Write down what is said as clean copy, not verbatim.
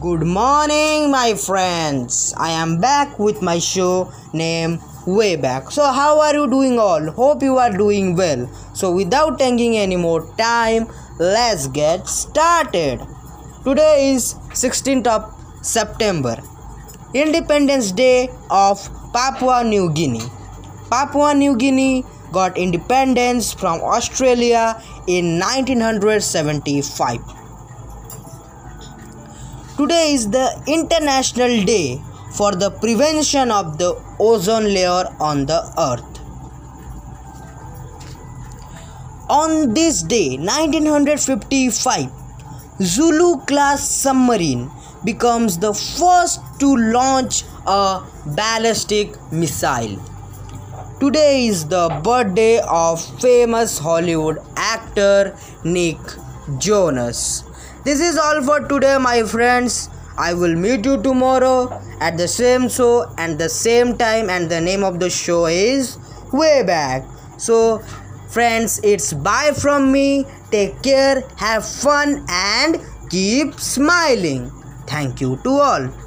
Good morning, my friends. I am back with my show name Way Back. So how are you doing all? Hope you are doing well. So without taking any more time, let's get started. Today is 16th of September, Independence Day of Papua New Guinea. Papua New Guinea got independence from Australia in 1975. Today is the International Day for the Prevention of the Ozone Layer on the Earth. On this day, 1955, Zulu class submarine becomes the first to launch a ballistic missile. Today is the birthday of famous Hollywood actor Nick Jonas. This is all for today, my friends. I will meet you tomorrow at the same show and the same time, and the name of the show is Way Back. So friends, it's bye from me. Take care, have fun and keep smiling. Thank you to all.